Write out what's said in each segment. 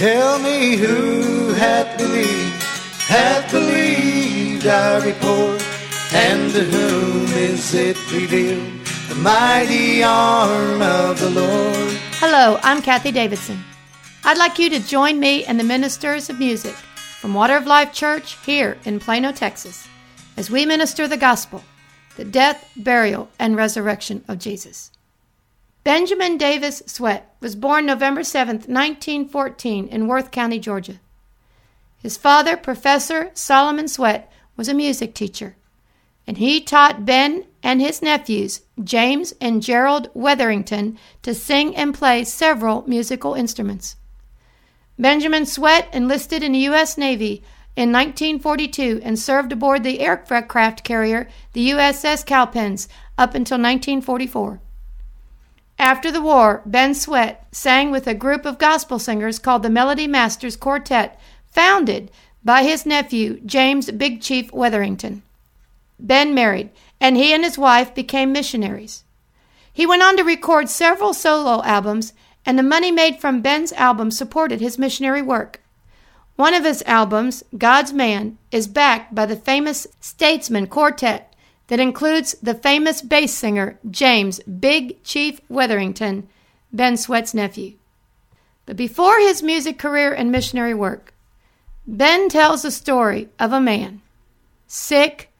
Tell me who hath believed our report, and to whom is it revealed, the mighty arm of the Lord. Hello, I'm Kathie Davidson. I'd like you to join me and the ministers of music from Water of Life Church here in Plano, Texas, as we minister the gospel, the death, burial, and resurrection of Jesus. Benjamin Davis Sweat was born November 7, 1914, in Worth County, Georgia. His father, Professor Solomon Sweat, was a music teacher, and he taught Ben and his nephews, James and Gerald Wetherington, to sing and play several musical instruments. Benjamin Sweat enlisted in the U.S. Navy in 1942 and served aboard the aircraft carrier, the USS Cowpens, up until 1944. After the war, Ben Sweat sang with a group of gospel singers called the Melody Masters Quartet, founded by his nephew, James Big Chief Wetherington. Ben married, and he and his wife became missionaries. He went on to record several solo albums, and the money made from Ben's album supported his missionary work. One of his albums, God's Man, is backed by the famous Statesman Quartet, that includes the famous bass singer James Big Chief Wetherington, Ben Sweat's nephew. But before his music career and missionary work, Ben tells the story of a man, sick,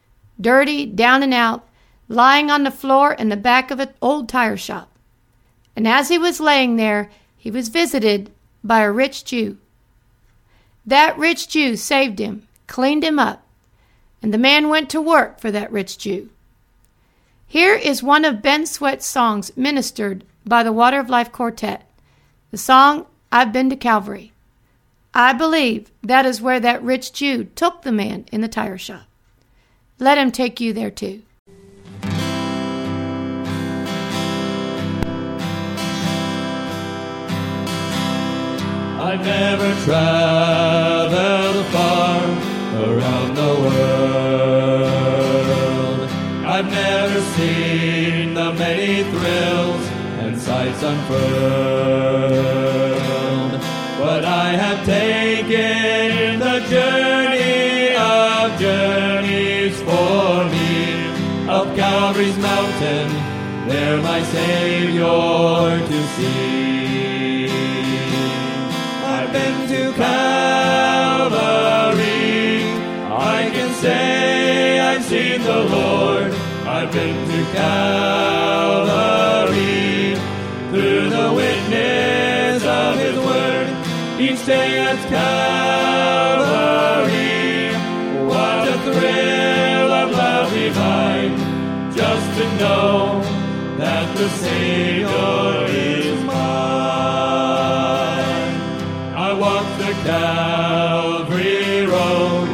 dirty, down and out, lying on the floor in the back of an old tire shop. And as he was laying there, he was visited by a rich Jew. That rich Jew saved him, cleaned him up, and the man went to work for that rich Jew. Here is one of Ben Sweat's songs ministered by the Water of Life Quartet, the song, I've Been to Calvary. I believe that is where that rich Jew took the man in the tire shop. Let him take you there too. I've never traveled far around the world. I've never seen the many thrills and sights unfurled, but I have taken the journey of journeys for me, up Calvary's mountain, there my Savior to see. I've been to Calvary, I can say I've seen the Lord. I've been to Calvary, through the witness of His Word. Each day at Calvary, what a thrill of love divine, just to know that the Savior is mine. I walked the Calvary road,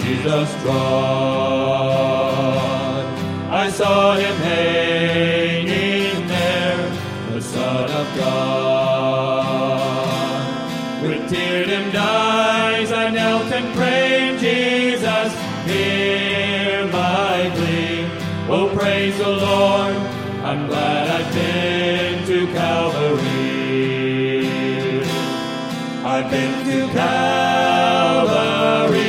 Jesus trod. I saw him hanging there, the Son of God. With tear-dimmed eyes I knelt and prayed, Jesus, hear my plea. Oh, praise the Lord, I'm glad I've been to Calvary. I've been to Calvary,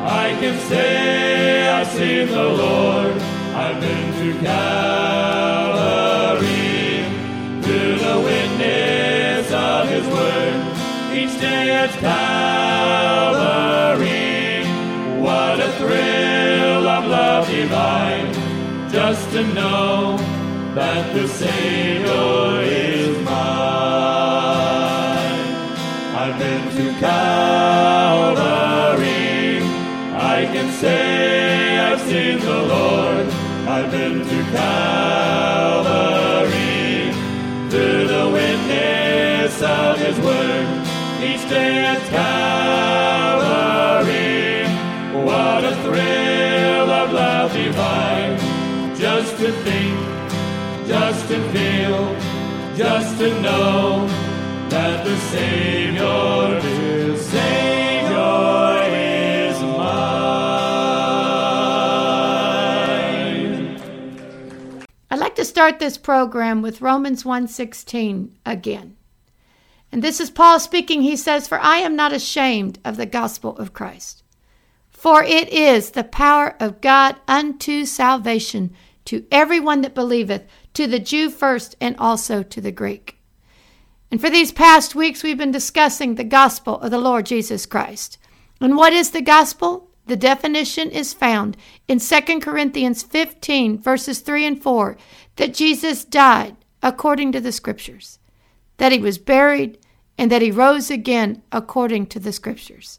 I can say I've seen the Lord. I've been to Calvary, through the witness of His Word. Each day at Calvary, what a thrill of love divine, just to know that the Savior is mine. I've been to Calvary, I can say I've seen the Lord. I've been to Calvary, through the witness of His Word. Each day at Calvary, what a thrill of love divine, just to think, just to feel, just to know that the Savior is Savior. To start this program with Romans 1:16 again. And this is Paul speaking. He says, "For I am not ashamed of the gospel of Christ, for it is the power of God unto salvation to everyone that believeth, to the Jew first and also to the Greek." And for these past weeks, we've been discussing the gospel of the Lord Jesus Christ. And what is the gospel? The definition is found in 2 Corinthians 15, verses 3 and 4, that Jesus died according to the Scriptures, that he was buried, and that he rose again according to the Scriptures.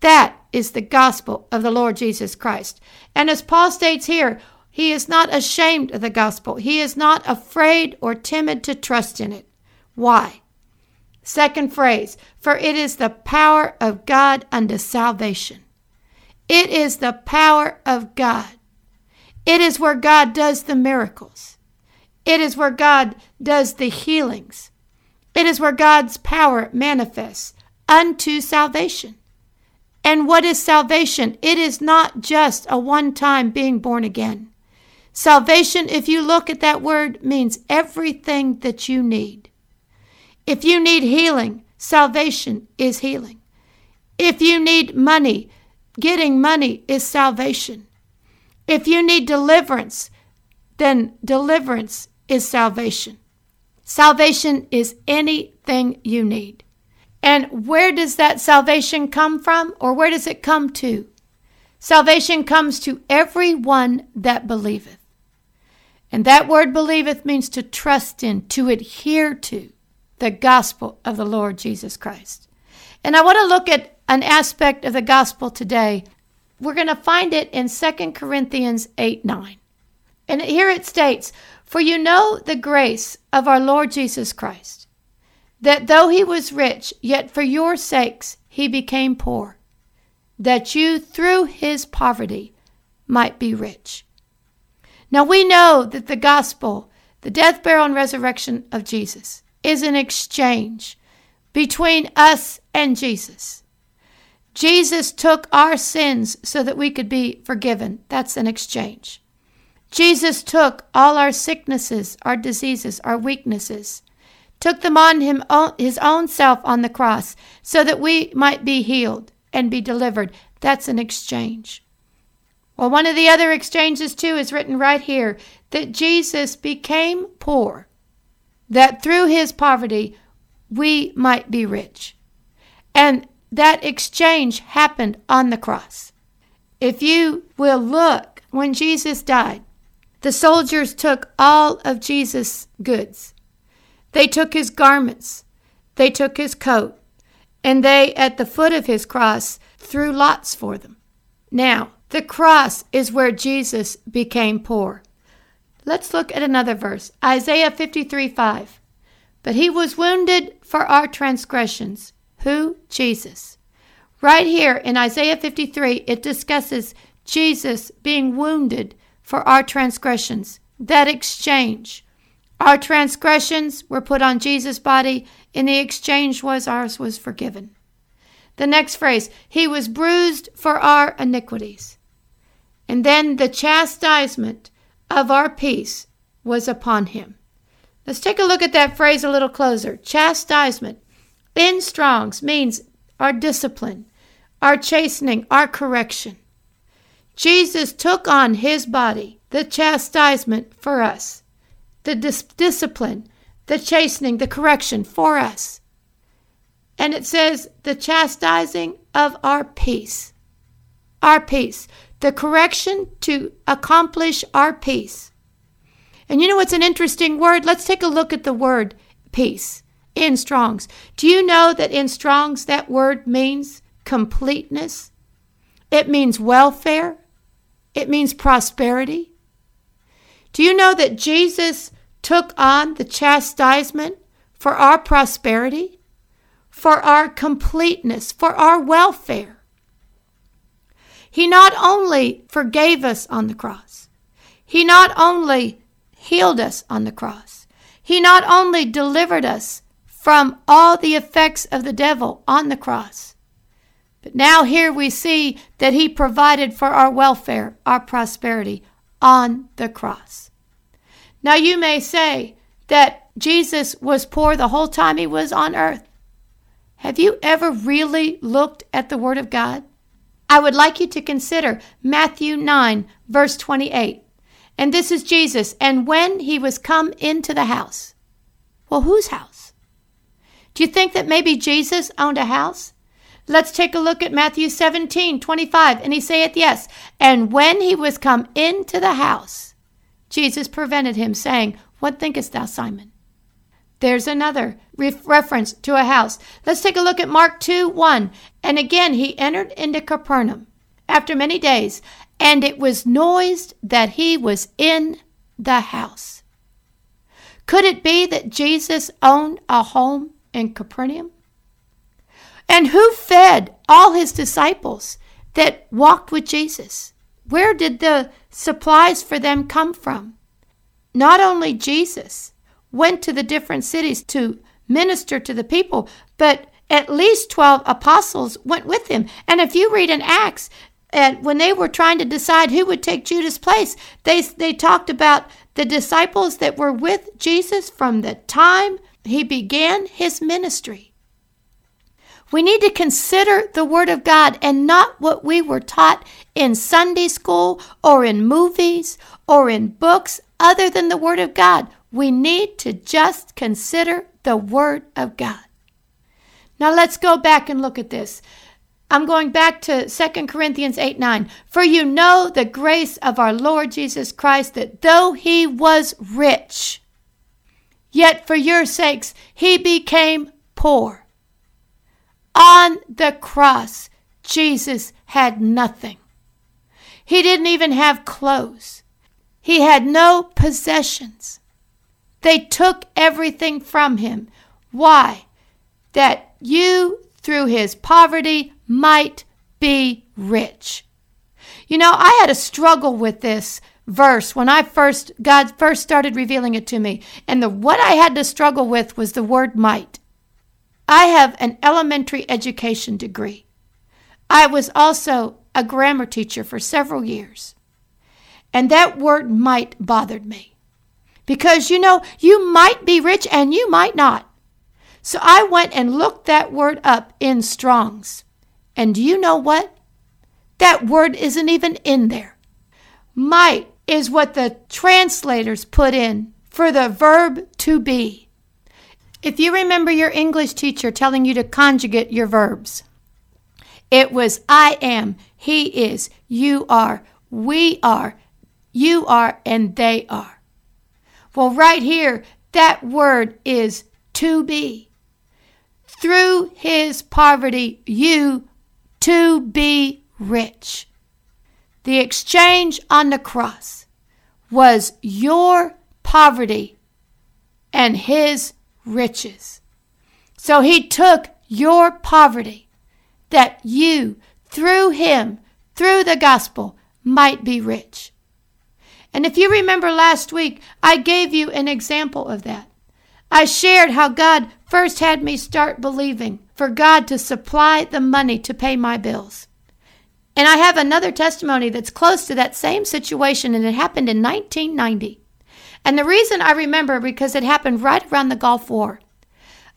That is the gospel of the Lord Jesus Christ. And as Paul states here, he is not ashamed of the gospel. He is not afraid or timid to trust in it. Why? Second phrase, for it is the power of God unto salvation. It is the power of God. It is where God does the miracles. It is where God does the healings. It is where God's power manifests unto salvation. And what is salvation? It is not just a one-time being born again. Salvation, if you look at that word, means everything that you need. If you need healing, salvation is healing. If you need money, getting money is salvation. If you need deliverance, then deliverance is salvation. Salvation is anything you need. And where does that salvation come from, or where does it come to? Salvation comes to everyone that believeth. And that word believeth means to trust in, to adhere to the gospel of the Lord Jesus Christ. And I want to look at an aspect of the gospel today. We're going to find it in 2 Corinthians 8:9. And here it states, "For you know the grace of our Lord Jesus Christ, that though he was rich, yet for your sakes he became poor, that you through his poverty might be rich." Now we know that the gospel, the death, burial, and resurrection of Jesus, is an exchange between us and Jesus. Jesus took our sins so that we could be forgiven. That's an exchange. Jesus took all our sicknesses, our diseases, our weaknesses, took them on his own self on the cross so that we might be healed and be delivered. That's an exchange. Well, one of the other exchanges too is written right here, that Jesus became poor, that through his poverty we might be rich. And that exchange happened on the cross. If you will look, when Jesus died, the soldiers took all of Jesus' goods. They took his garments, they took his coat, and they, at the foot of his cross, threw lots for them. Now, the cross is where Jesus became poor. Let's look at another verse, Isaiah 53:5. "But he was wounded for our transgressions." Who? Jesus. Right here in Isaiah 53, it discusses Jesus being wounded for our transgressions. That exchange. Our transgressions were put on Jesus' body, and the exchange was ours was forgiven. The next phrase, "He was bruised for our iniquities." And then the chastisement of our peace was upon him. Let's take a look at that phrase a little closer. Chastisement in Strong's means our discipline, our chastening, our correction. Jesus took on his body the chastisement for us, the discipline, the chastening, the correction for us. And it says the chastising of our peace. Our peace. The correction to accomplish our peace. And you know what's an interesting word? Let's take a look at the word peace in Strong's. Do you know that in Strong's that word means completeness? It means welfare. It means prosperity. Do you know that Jesus took on the chastisement for our prosperity, for our completeness, for our welfare? He not only forgave us on the cross, he not only healed us on the cross, he not only delivered us from all the effects of the devil on the cross, but now here we see that he provided for our welfare, our prosperity on the cross. Now you may say that Jesus was poor the whole time he was on earth. Have you ever really looked at the Word of God? I would like you to consider Matthew 9, verse 28. And this is Jesus. And when he was come into the house. Well, whose house? Do you think that maybe Jesus owned a house? Let's take a look at Matthew 17, 25. And he saith, yes. And when he was come into the house, Jesus prevented him, saying, What thinkest thou, Simon? There's another reference to a house. Let's take a look at Mark 2, 1. And again, he entered into Capernaum after many days, and it was noised that he was in the house. Could it be that Jesus owned a home in Capernaum? And who fed all his disciples that walked with Jesus? Where did the supplies for them come from? Not only Jesus went to the different cities to minister to the people, but at least 12 apostles went with him. And if you read in Acts, and when they were trying to decide who would take Judas' place, they talked about the disciples that were with Jesus from the time he began his ministry. We need to consider the Word of God and not what we were taught in Sunday school or in movies or in books other than the Word of God. We need to just consider the Word of God. Now let's go back and look at this. I'm going back to 2 Corinthians 8, 9. For you know the grace of our Lord Jesus Christ, that though he was rich, yet for your sakes he became poor. On the cross, Jesus had nothing. He didn't even have clothes. He had no possessions. They took everything from him. Why? That you, through his poverty, might be rich. You know, I had a struggle with this verse when God first started revealing it to me. And what I had to struggle with was the word might. I have an elementary education degree. I was also a grammar teacher for several years. And that word might bothered me. Because, you know, you might be rich and you might not. So I went and looked that word up in Strong's. And do you know what? That word isn't even in there. Might is what the translators put in for the verb to be. If you remember your English teacher telling you to conjugate your verbs, it was I am, he is, you are, we are, you are, and they are. Well, right here, that word is to be. Through his poverty, you to be rich. The exchange on the cross was your poverty and his riches. So he took your poverty that you, through him, through the gospel, might be rich. And if you remember last week, I gave you an example of that. I shared how God first had me start believing for God to supply the money to pay my bills. And I have another testimony that's close to that same situation, and it happened in 1990. And the reason I remember, because it happened right around the Gulf War.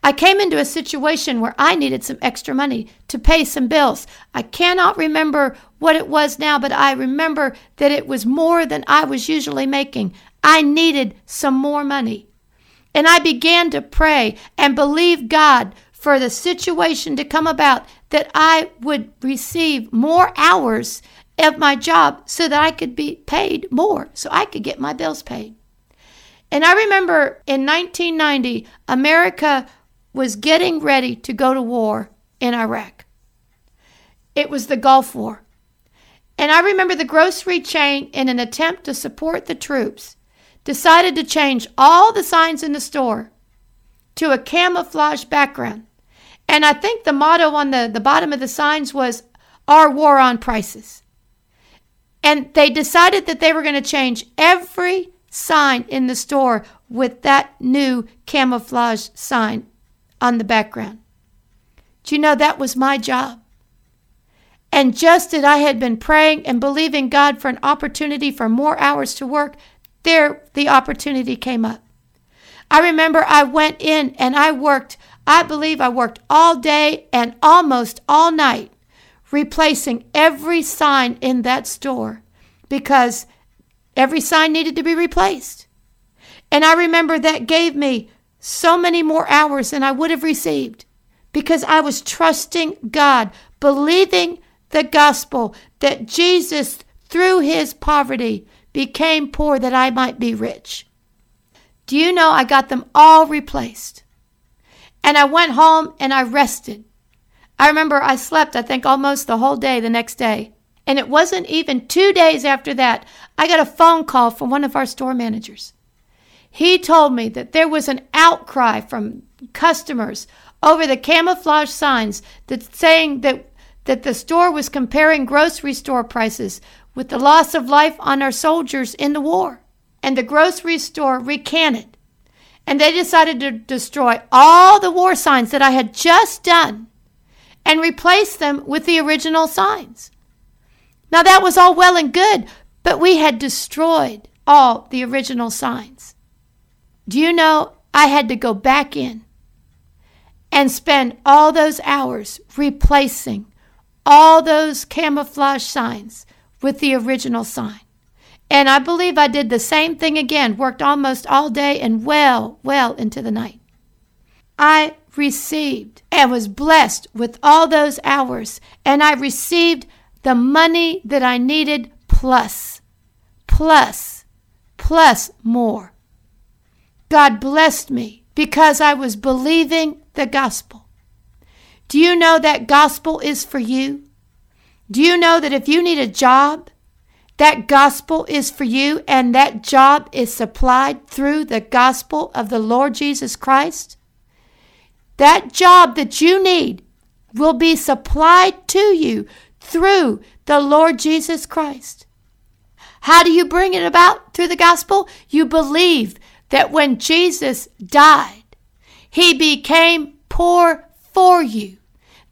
I came into a situation where I needed some extra money to pay some bills. I cannot remember what it was now, but I remember that it was more than I was usually making. I needed some more money. And I began to pray and believe God for the situation to come about, that I would receive more hours of my job so that I could be paid more, so I could get my bills paid. And I remember in 1990, America was getting ready to go to war in Iraq. It was the Gulf War. And I remember the grocery chain, in an attempt to support the troops, decided to change all the signs in the store to a camouflage background. And I think the motto on the bottom of the signs was, Our War on Prices. And they decided that they were going to change every sign in the store with that new camouflage sign on the background. Do you know that was my job? And just as I had been praying and believing God for an opportunity for more hours to work, there, the opportunity came up. I remember I went in and I worked. I believe I worked all day and almost all night replacing every sign in that store because every sign needed to be replaced. And I remember that gave me so many more hours than I would have received because I was trusting God, believing the gospel that Jesus, through his poverty, became poor that I might be rich. Do you know I got them all replaced? And I went home and I rested. I remember I slept, I think, almost the whole day the next day. And it wasn't even 2 days after that, I got a phone call from one of our store managers. He told me that there was an outcry from customers over the camouflage signs that saying that the store was comparing grocery store prices with the loss of life on our soldiers in the war. And the grocery store recanted. And they decided to destroy all the war signs that I had just done and replace them with the original signs. Now that was all well and good, but we had destroyed all the original signs. Do you know I had to go back in and spend all those hours replacing all those camouflage signs with the original sign? And I believe I did the same thing again, worked almost all day and well into the night. I received and was blessed with all those hours, and I received the money that I needed plus more. God blessed me because I was believing the gospel. Do you know that gospel is for you? Do you know that if you need a job, that gospel is for you, and that job is supplied through the gospel of the Lord Jesus Christ? That job that you need will be supplied to you through the Lord Jesus Christ. How do you bring it about? Through the gospel? You believe that when Jesus died, he became poor for you,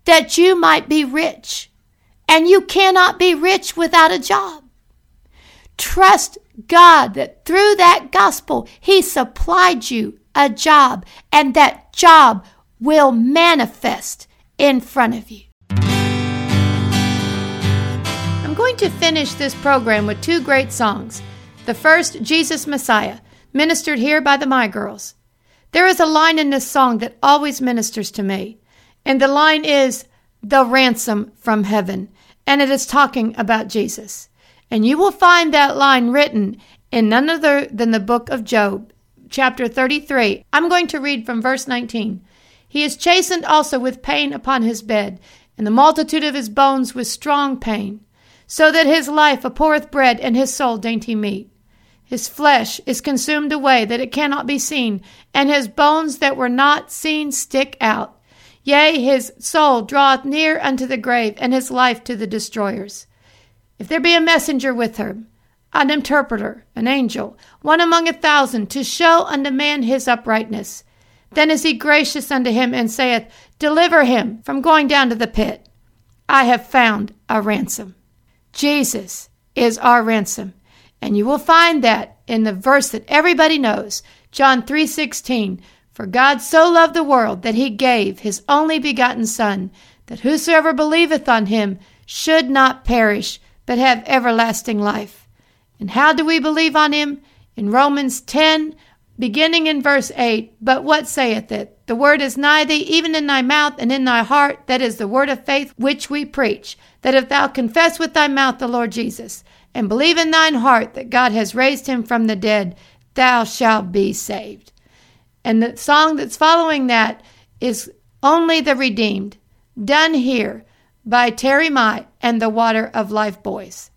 that you might be rich. And you cannot be rich without a job. Trust God that through that gospel, he supplied you a job, and that job will manifest in front of you. I'm going to finish this program with two great songs. The first, Jesus Messiah, ministered here by the My Girls. There is a line in this song that always ministers to me, and the line is, "The ransom from heaven," and it is talking about Jesus. And you will find that line written in none other than the book of Job, chapter 33. I'm going to read from verse 19. "He is chastened also with pain upon his bed, and the multitude of his bones with strong pain, so that his life abhorreth bread, and his soul dainty meat. His flesh is consumed away, that it cannot be seen, and his bones that were not seen stick out. Yea, his soul draweth near unto the grave, and his life to the destroyers. If there be a messenger with her, an interpreter, an angel, one among 1,000, to show unto man his uprightness, then is he gracious unto him, and saith, Deliver him from going down to the pit. I have found a ransom." Jesus is our ransom. And you will find that in the verse that everybody knows, John 3:16, "For God so loved the world that he gave his only begotten Son, that whosoever believeth on him should not perish, but have everlasting life." And how do we believe on him? In Romans 10, beginning in verse 8, "But what saith it? The word is nigh thee, even in thy mouth and in thy heart, that is the word of faith which we preach, that if thou confess with thy mouth the Lord Jesus, and believe in thine heart that God has raised him from the dead, thou shalt be saved." And the song that's following that is "Only the Redeemed," done here by Terry Mott and the Water of Life Boys.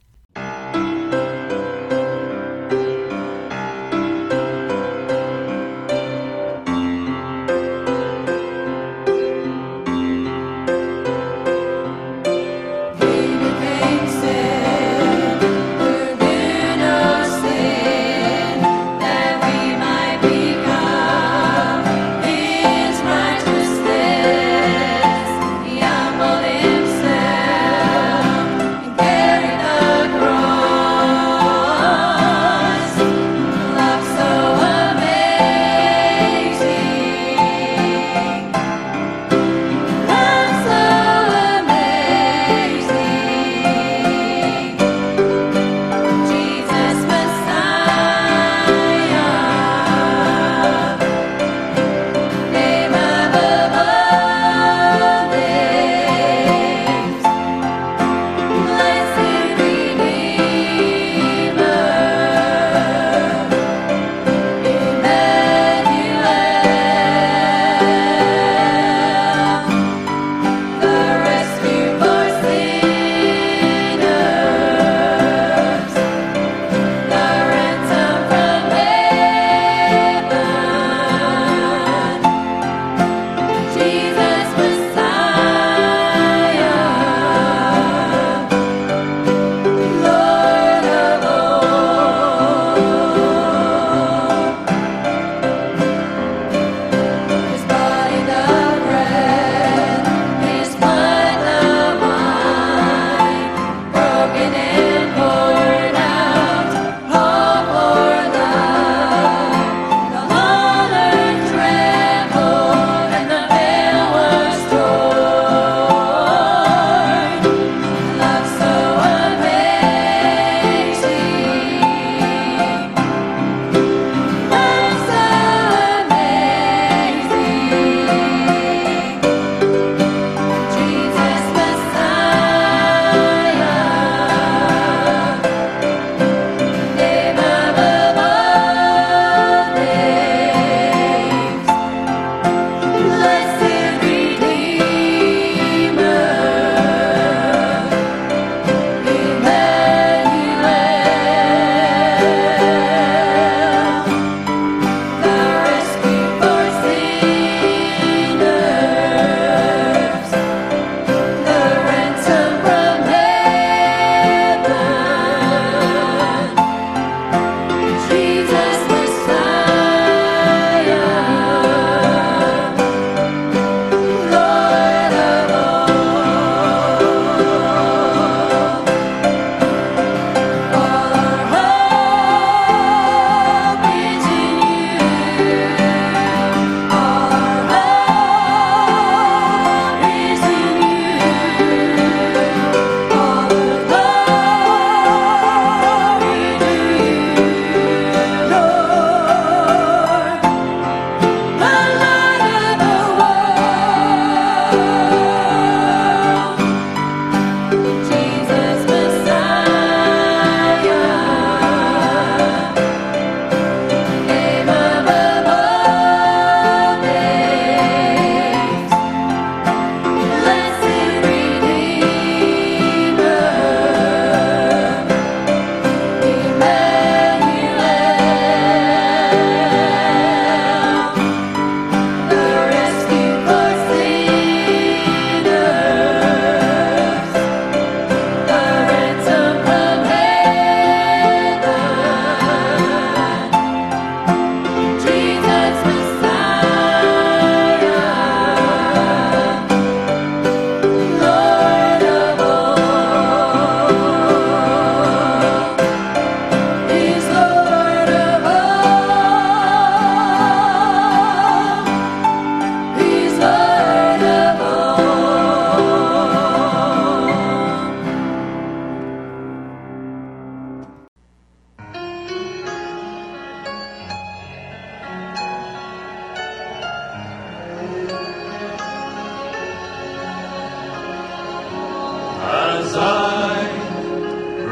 as I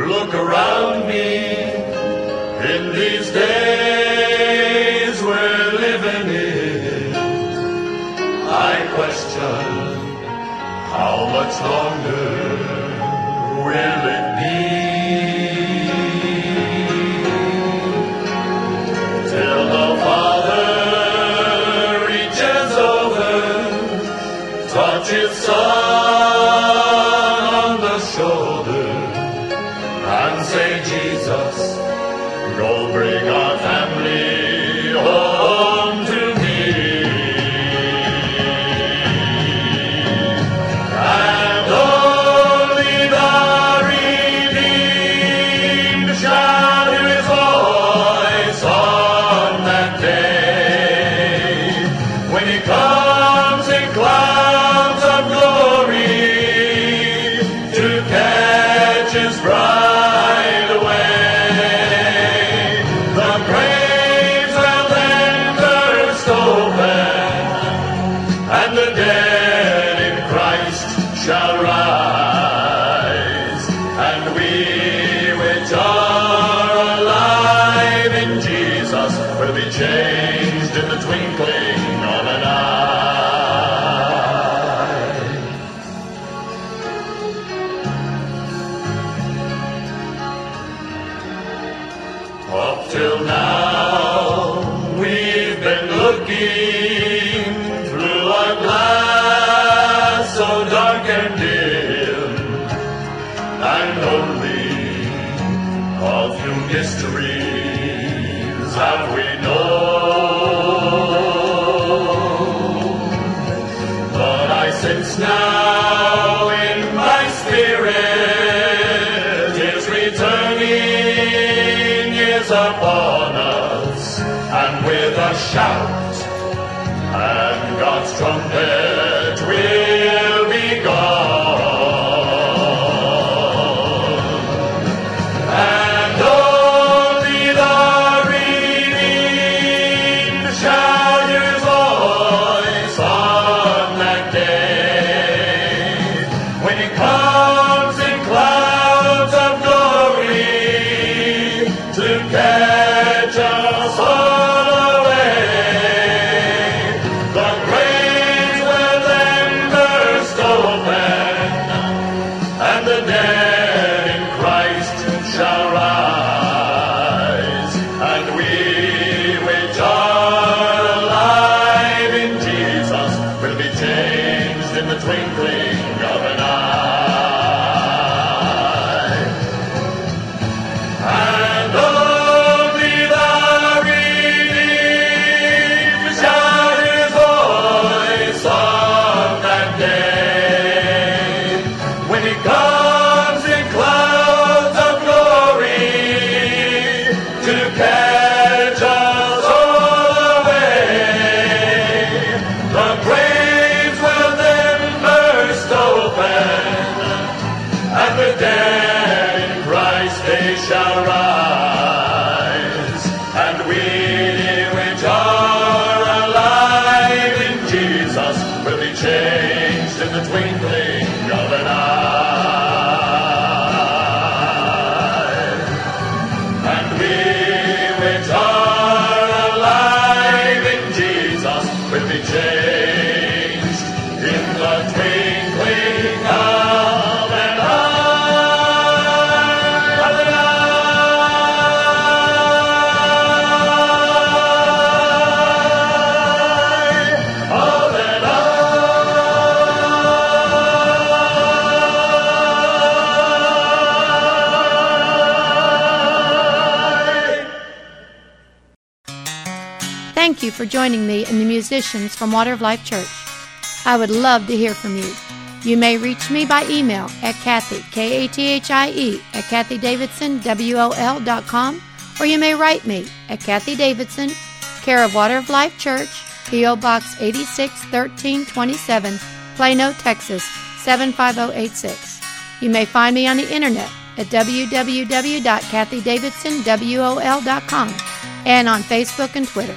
look around me in these days we're living in, I question how much longer will it be till the Father reaches over, touches Son on the shoulder, and say, Jesus, go bring our family home to me. And only the redeemed shall hear his voice on that day, when he comes in clouds of glory to catch his bride. Mysteries have we known, but I sense now in my spirit His returning is upon us, and with a shout and God's trumpet will be gone. Thank you for joining me and the musicians from Water of Life Church. I would love to hear from you. You may reach me by email at Kathie, K-A-T-H-I-E, at KathieDavidsonWOL.com, or you may write me at Kathie Davidson, care of Water of Life Church, P.O. Box 861327, Plano, Texas, 75086. You may find me on the internet at www.KathieDavidsonWOL.com and on Facebook and Twitter.